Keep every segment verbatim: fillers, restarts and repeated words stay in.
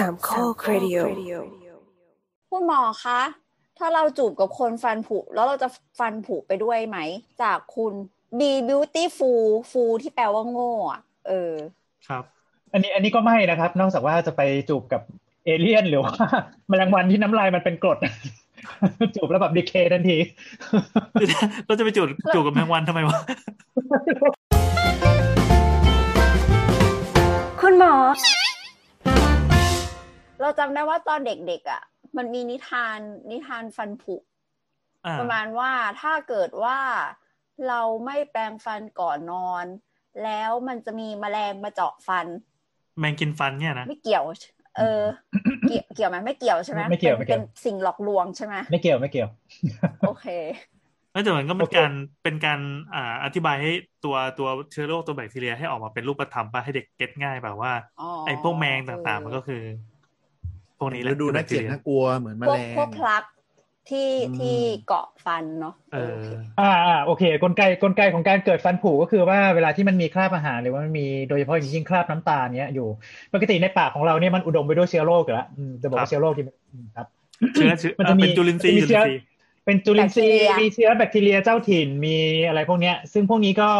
สามข้อครดิโอคุณหมอคะถ้าเราจูบกับคนฟันผุแล้วเราจะฟันผุไปด้วยไหมจากคุณ B beautiful ฟูที่แปลว่าโง่อ่ะเออครับอันนี้อันนี้ก็ไม่นะครับนอกจากว่าจะไปจูบกับเอเลี่ยนหรือว่าแมลงวันที่น้ำลายมันเป็นกรดจูบแล้วแบบดีเคทันทีเราจะไปจูบจูบกับแมลงวันทำไมวะคุณหมอเราจำได้ว่าตอนเด็กๆอ่ะมันมีนิทานนิทานฟันผุประมาณว่าถ้าเกิดว่าเราไม่แปรงฟันก่อนนอนแล้วมันจะมีแมลงมาเจาะฟันแมงกินฟันเนี่ยนะไม่เกี่ยวเออเกี่ยวเกี่ยวมั้ยไม่เกี่ยวใช่มั้ยไม่เกี่ยวเป็นสิ่งหลอกลวงใช่มั้ยไม่เกี่ยวไม่เกี่ยวโอเคแล้วแต่มันก็เป็นการเป็นการอ่าอธิบายให้ตัวตัวเชื้อโรคตัวแบคทีเรียให้ออกมาเป็นรูปธรรมป่ะให้เด็กเก็ทง่ายป่ะว่าไอ้พวกแมงต่างๆมันก็คือพวกนี้แล้วดูน่าเกลียดน่ากลัวเหมือนแมลงพวกพลักที่ที่เกาะฟันเนาะเอออ่าโอเคกลไกกลไกของการเกิดฟันผุก็คือว่าเวลาที่มันมีคราบอาหารหรือว่ามันมีโดยเฉพาะอย่างยิ่งคราบน้ำตาลเนี้ยอยู่ปกติในปากของเราเนี่ยมันอุดมไปด้วยเชื้อโรคอยู่แล้วจะบอกว่าเชื้อโรคที่ครับเชื้อมันจะมีจุลินทรีย์เป็นจุลินทรีย์มีเชื้อแบคทีเรียเจ้าถิ่นมีอะไรพวกเนี้ยซึ่งพวกนี้ก็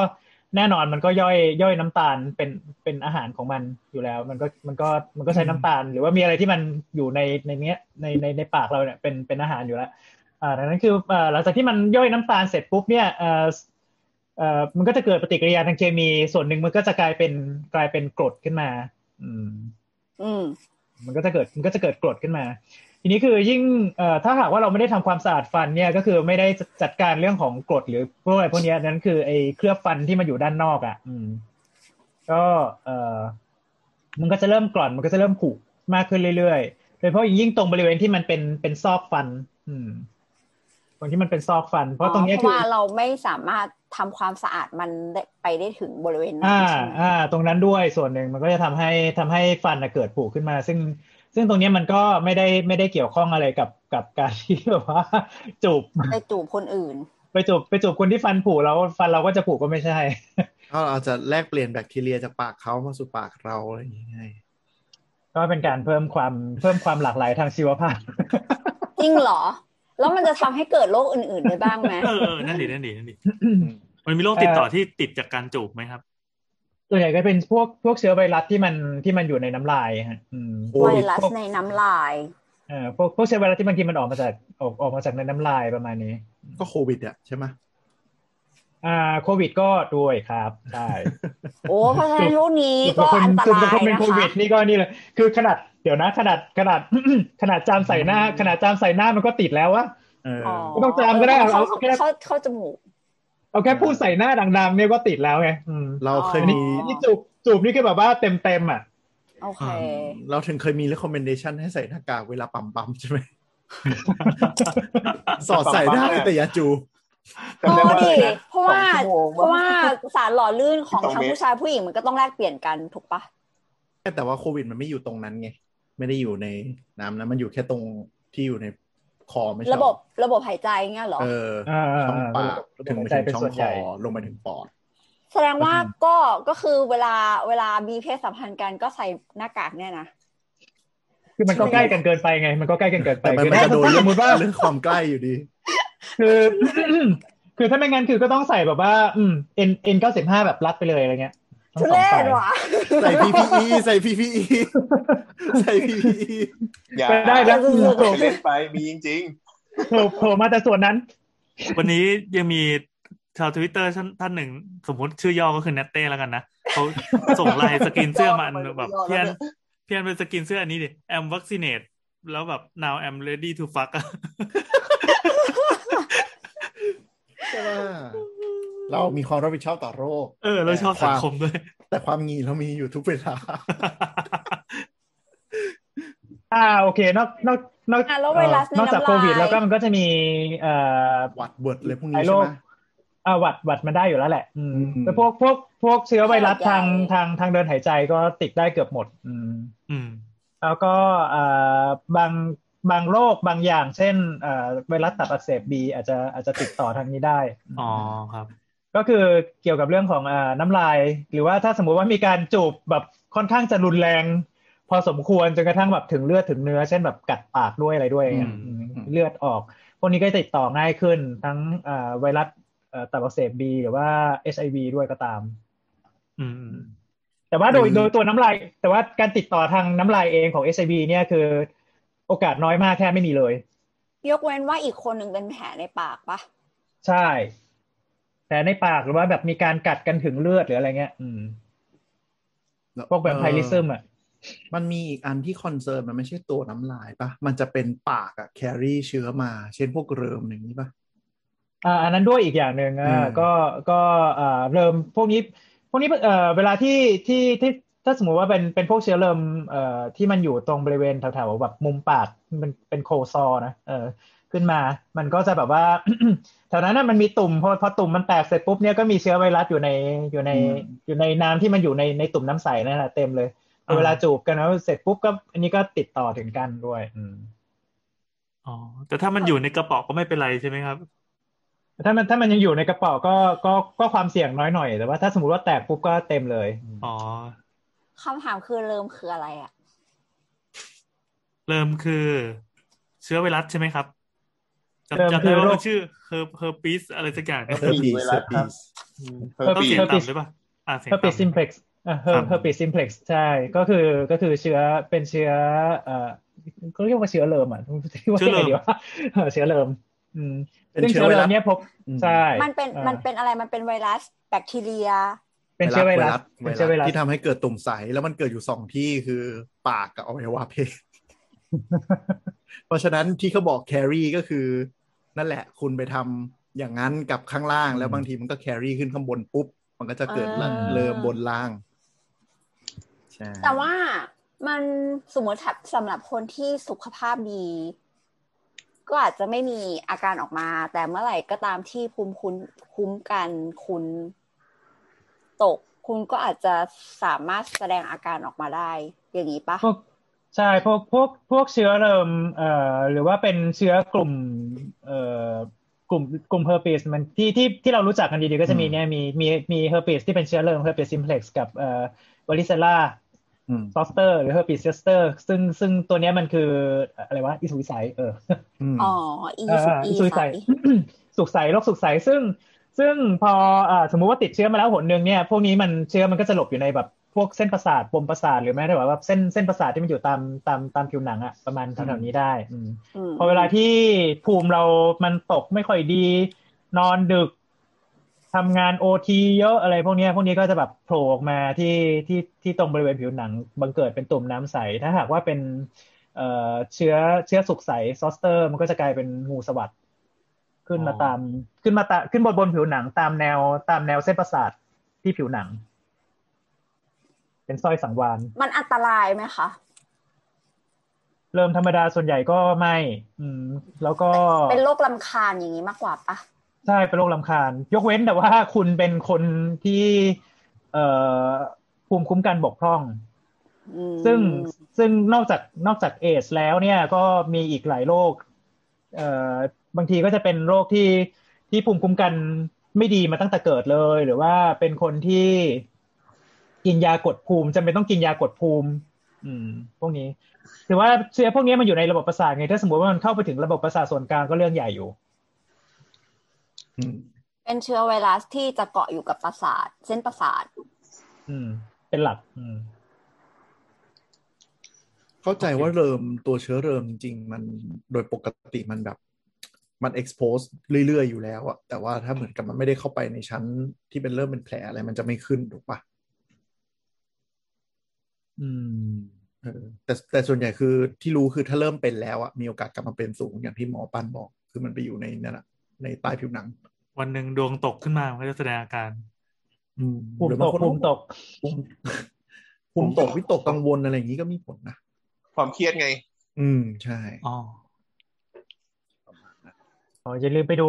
แน่นอนมันก็ย่อยย่อยน้ำตาลเป็นเป็นอาหารของมันอยู่แล้วมันก็มันก็มันก็ใช้น้ำตาลหรือว่ามีอะไรที่มันอยู่ในในเนี้ยในในในปากเราเนี่ยเป็นเป็นอาหารอยู่แล้วอ่าดังนั้นคืออ่าหลังจากที่มันย่อยน้ำตาลเสร็จปุ๊บเนี่ยเอ่อเอ่อมันก็จะเกิดปฏิกิริยาทางเคมีส่วนหนึ่งมันก็จะกลายเป็นกลายเป็นกรดขึ้นมาอืมอืมมันก็จะเกิดมันก็จะเกิดกรดขึ้นมาทีนี้คือยิ่งเอ่อถ้าหากว่าเราไม่ได้ทำความสะอาดฟันเนี่ยก็คือไม่ได้จัดการเรื่องของกรดหรือพวกอะไรพวกนี้นั้นคือไอ้เคลือบฟันที่มันอยู่ด้านนอกอ่ะอืมก็เอ่อมันก็จะเริ่มกร่อนมันก็จะเริ่มผุมากขึ้นเรื่อยๆโดยเฉพาะยิ่งตรงบริเวณที่มันเป็นเป็นซอกฟันอืมตรงที่มันเป็นซอกฟันเพราะตรงนี้คือว่าเราไม่สามารถทำความสะอาดมันไปได้ถึงบริเวณนั้นอ่าอ่าตรงนั้นด้วยส่วนนึงมันก็จะทำให้ทำให้ฟันเกิดผุขึ้นมาซึ่งซึ่งตรงนี้มันก็ไม่ได้ไม่ได้เกี่ยวข้องอะไรกับกับการที่แบบว่าจูบไปจูบคนอื่นไปจูบไปจูบคนที่ฟันผุแล้วฟันเราก็จะผุก็ไม่ใช่ก็เราจะแลกเปลี่ยนแบคทีเรียจากปากเขามาสู่ปากเราอะไรอย่างงี้ไงก็เป็นการเพิ่มความเพิ่มความหลากหลายทางชีวภาพจริงเหรอแล้วมันจะทำให้เกิดโรคอื่นๆได้บ้างไหมเออนั่นดินั่นดินั่นดิมันมีโรคติดต่อที่ติดจากการจูบไหมครับตัวใหญ่ก็เป็นพวกพวกเชื้อไวรัสที่มันที่มันอยู่ในน้ำลายฮะไวรัสในน้ำลายเอ่อพวกพวกเชื้อไวรัสที่บางทีมันออกมาจากออกออกมาจากในน้ำลายประมาณนี้ก็โควิดอ่ะใช่ไหมอ่าโควิดก็ด้วยครับใช่โอ้เพราะฉะนั้นช่วงนี้ก็อันตรายนะคะเป็นโควิดนี่ก็นี่เลยคือขนาดเดี๋ยวนะขนาดขนาดขนาดจามใส่หน้าขนาดจามใส่หน้ามันก็ติดแล้ววะไม่ต้องจามก็ได้เอาเข้าเข้าจมูกเอาแค่พูดใส่หน้าดังๆเนี่ยก็ติดแล้วไงเราเคยมีจูบจูบนี่คือแบบว่าเต็มๆอ่ะโอเคเราถึงเคยมี recommendation ให้ใส่หน้ากากเวลาปั๊มๆใช่ไหมสอดใส่ได้แต่อย่าจูบโอ้ดิเพราะว่าเพราะว่าสารหล่อลื่นของทั้งผู้ชายผู้หญิงมันก็ต้องแลกเปลี่ยนกันถูกปะแต่ว่าโควิดมันไม่อยู่ตรงนั้นไงไม่ได้อยู่ในน้ำนะมันอยู่แค่ตรงที่อยู่ในคอไม่ใช่ระบบระบบหายใจเงี้ยหรอเออช่องปากถึงไปถึงช่องคอลงไปถึงปอดแสดงว่าก็ก็คือเวลาเวลามีเพศสัมพันธ์กันก็ใส่หน้ากากเนี่ยนะคือมันก็ใกล้กันเกินไปไงมันก็ใกล้กันเกินไปแต่มันจะโดนสมมุติว่าเรื่องความใกล้อยู่ดีคือคือถ้าไม่งั้นคือก็ต้องใส่แบบว่าอืม N เอ็น เก้าสิบห้า แบบรัดไปเลยอะไรเงี้ยทุเรศว่ะใส่ พี พี อี ใส่ พี พี อี ใส่ พี พี อี อย่าได้แล้วเล่นไปมีจริงๆโผล่มาแต่ส่วนนั้นวันนี้ยังมีชาว Twitter ท่านหนึ่งสมมุติชื่อย่อก็คือเนตเต้แล้วกันนะเขาส่งไลน์สกรีนเสื้อมาแบบเพี้ยนเพี้ยนเป็นสกรีนเสื้ออันนี้ดิ I'm vaccinated แล้วแบบ now I'm ready to fuck ใช่ป่ะเรามีความรับผิดชอบต่อโรคเออเราชอบสังคมด้วยแต่ความงีเรามีอยู่ทุกเวลาอ่าโอเคนอกนอกนอกนอกจากโควิดแล้วก็มันก็จะมีเอ่อหวัดเบิดเลยพวกนี้ใช่มั้ยอ่าหวัดหวัดมันได้อยู่แล้วแหละอืมแต่พวกพวกพวกเชื้อไวรัสทางทางทางเดินหายใจก็ติดได้เกือบหมดอืมอืมแล้วก็เอ่อบางบางโรคบางอย่างเช่นเอ่อไวรัสตับอักเสบ บี อาจจะอาจจะติดต่อทางนี้ได้อ๋อครับก็คือเกี่ยวกับเรื่องของน้ำลายหรือว่าถ้าสมมุติว่ามีการจูบแบบค่อนข้างจะรุนแรง พอสมควรจนกระทั่งแบบถึงเลือดถึงเนื้อเช่นแบบกัดปากด้วยอะไรด้วยเลือดออกพวกนี้ก็ติดต่อง่ายขึ้นทั้งไวรัสตับอักเสบ B หรือว่า เอช ไอ วี ด้วยก็ตามแต่ว่าโดยโดยตัวน้ำลายแต่ว่าการติดต่อทางน้ำลายเองของ เอช ไอ วี เนี่ยคือโอกาสน้อยมากแค่ไม่มีเลยยกเว้นว่าอีกคนหนึ่งเป็นแผลในปากปะใช่แผลในปากหรือว่าแบบมีการกัดกันถึงเลือดหรืออะไรเงี้ยพวกแบบไพลิซึมอ่ะมันมีอีกอันที่คอนเซิร์นมันไม่ใช่ตัวน้ำลายปะมันจะเป็นปากอะแครี่เชื้อมาเช่นพวกเริมอย่างนี้ปะอ่าอันนั้นด้วยอีกอย่างหนึ่งอ่ะก็ก็อ่าเริมพวกนี้พวกนี้เอ่อเวลาที่ที่ที่ถ้าสมมติว่าเป็นเป็นพวกเชื้อเริมเอ่อที่มันอยู่ตรงบริเวณแถวๆแบบมุมปากมันเป็นโคซอนะเออขึ้นมามันก็จะแบบว่า แถวนั้นน่ะมันมีตุ่มพอพอตุ่มมันแตกเสร็จปุ๊บเนี่ยก็มีเชื้อไวรัสอยู่ในอยู่ในอยู่ในน้ำที่มันอยู่ในในตุ่มน้ำใสนั่นแหละเต็มเลยเวลาจูบกันแล้วเสร็จปุ๊บก็อันนี้ก็ติดต่อถึงกันด้วยอ๋อแต่ถ้ามันอยู่ในกระเป๋าก็ไม่เป็นไรใช่ไหมครับถ้ามันถ้ามันยังอยู่ในกระเป๋าก็ก็ก็ความเสี่ยงน้อยหน่อยแต่ว่าถ้าสมมติว่าแตกปุ๊บก็เต็มเลยอ๋อคำถามคือเริ่มคืออะไรอะเริ่มคือเชื้อไวรัสใช่ไหมครับจำจำได้ว่ามันชื่อเฮอร์เฮอร์ปิสอะไรสักอย่างเฮอร์ปิสเฮอร์ปิสเฮอร์ปิสเฮอร์ปิสหรือเปล่าเฮอร์ปิสซิมเพล็กซ์เฮอร์เฮอร์ปิสซิมเพล็กซ์ใช่ก็คือก็คือเชื้อเป็นเชื้อเอ่อก็เรียกว่าเชื้อเริ่มอ่ะเชื้อเริ่มเชื้อเริ่มอืมเป็นเชื้อไวรัสเนี่ยพบใช่มันเป็นมันเป็นอะไรมันเป็นไวรัสแบคทีเรียเป็นเชื้อไวรัสที่ทำให้เกิดตุ่มใสแล้วมันเกิดอยู่สองที่คือปากกับอวัยวะเพศเพราะฉะนั้นที่เขาบอกแครี่ก็คือนั่นแหละคุณไปทำอย่างนั้นกับข้างล่างแล้วบางทีมันก็แครี่ขึ้นข้างบนปุ๊บมันก็จะเกิดเริ่มบนล่างแต่ว่ามันสมมติสำหรับคนที่สุขภาพดีก็อาจจะไม่มีอาการออกมาแต่เมื่อไหร่ก็ตามที่ภูมิคุ้มกันคุณตกคุณก็อาจจะสามารถแสดงอาการออกมาได้อย่างนี้ปะใช่พวกพวกพวกเชื้อเริ่มเอ่อหรือว่าเป็นเชื้อกลุ่มเอ่อกลุ่มกลุ่มเฮอร์ปิสมันที่ที่ที่เรารู้จักกันดีๆก็จะมีเนี่ยมีมีมีเฮอร์ปิสที่เป็นเชื้อเริ่มเฮอร์ปิสซิมเพล็กซ์กับเอ่อวาริเซลลาซอสเตอร์หรือเฮอร์ปิสซิสเตอร์ซึ่งซึ่งตัวเนี้ยมันคืออะไรวะอีสุยใสเอออ๋ออีสุยใสสุกใสโรคสุกใสซึ่งซึ่งพอสมมุติว่าติดเชื้อมาแล้วหนนึงเนี่ยพวกนี้มันเชื้อมันก็จะหลบอยู่ในแบบพวกเส้นประสาทปมประสาทหรือแม้แต่ว่าเส้นเส้นประสาทที่มันอยู่ตามตามตามผิวหนังอะประมาณแถวๆนี้ได้พอเวลาที่ภูมิเรามันตกไม่ค่อยดีนอนดึกทำงาน โอ ที เยอะอะไรพวกนี้พวกนี้ก็จะแบบโผล่ออกมาที่ที่ที่ตรงบริเวณผิวหนังบังเกิดเป็นตุ่มน้ำใสถ้าหากว่าเป็นเอ่อเชื้อเชื้อสุกใสซอสเตอร์มันก็จะกลายเป็นงูสวัสดขึ้นมาตามขึ้นมาตะขึ้นบนบนผิวหนังตามแนวตามแนวเส้นประสาทที่ผิวหนังเป็นสร้อยสังวานมันอันตรายไหมคะเริ่มธรรมดาส่วนใหญ่ก็ไม่อืมแล้วก็เป็นโรครำคาญอย่างนี้มากกว่าปะใช่เป็นโรครำคาญยกเว้นแต่ว่าคุณเป็นคนที่เอ่อภูมิคุ้มกันบกพร่องซึ่งซึ่งนอกจากนอกจากเอชแล้วเนี่ยก็มีอีกหลายโรคเอ่อบางทีก็จะเป็นโรคที่ที่ภูมิคุ้มกันไม่ดีมาตั้งแต่เกิดเลยหรือว่าเป็นคนที่กินยากดภูมิจำเป็นต้องกินยากดภูมิอืมพวกนี้ถือว่าเชื้อพวกนี้มันอยู่ในระบบประสาทไงถ้าสมมติว่ามันเข้าไปถึงระบบประสาทส่วนกลางก็เรื่องใหญ่อยู่เป็นเชื้อไวรัสที่จะเกาะอยู่กับประสาทเส้นประสาทอืมเป็นหลักอืมเข้าใจว่าเริ่มตัวเชื้อเริ่มจริงๆมันโดยปกติมันแบบมัน expose เรื่อยๆอยู่แล้วอะแต่ว่าถ้าเหมือนกับมันไม่ได้เข้าไปในชั้นที่เป็นเริ่มเป็นแผลอะไรมันจะไม่ขึ้นถูกปะอืมเออแต่แต่ส่วนใหญ่คือที่รู้คือถ้าเริ่มเป็นแล้วอะมีโอกาสกลับมาเป็นสูงอย่างที่หมอปันบอกคือมันไปอยู่ในนั่นแหละในใต้ผิวหนังวันหนึ่งดวงตกขึ้นมามันก็จะแสดงอาการอืมหรือบางคนภูมิตกภูมิตกวิตกกังวลอะไรอย่างนี้ก็มีผลนะความเครียดไงอืมใช่อ๋ออ๋ออย่าลืมไปดู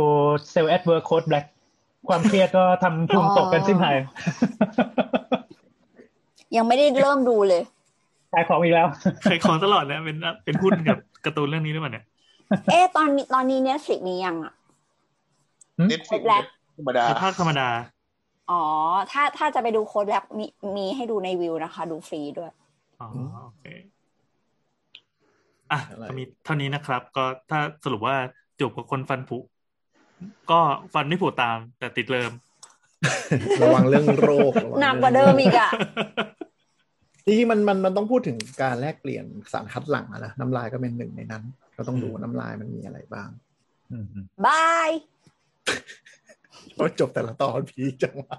Cell at Work Code Black ความเครียดก็ทำภูมิตกกันสิ้นหายยังไม่ได้เริ่มดูเลยขายของอีกแล้วขายของตลอดนะเป็นเป็นหุ้นกับการ์ตูนเรื่องนี้ด้วยมั้ยเนี่ยเอ๊ะตอนนี้ตอนนี้ Netflix มียังอ่ะ Netflix ธรรมดาภาคธรรมดาอ๋อถ้าถ้าจะไปดู Code Black มีมีให้ดูในวิวนะคะดูฟรีด้วยอ๋อโอเค อ่ะมีเท่านี้นะครับก็ถ้าสรุปว่าจูบกับคนฟันผุก็ฟันไม่ผุตามแต่ติดเลิมระวังเรื่องโรคหนักกว่าเดิมอีกอ่ะจริงๆมันมันมันต้องพูดถึงการแลกเปลี่ยนสารคัดหลั่งนะน้ำลายก็เป็นหนึ่งในนั้นก็ต้องดูน้ำลายมันมีอะไรบ้างบายจบแต่ละตอนพีจังวะ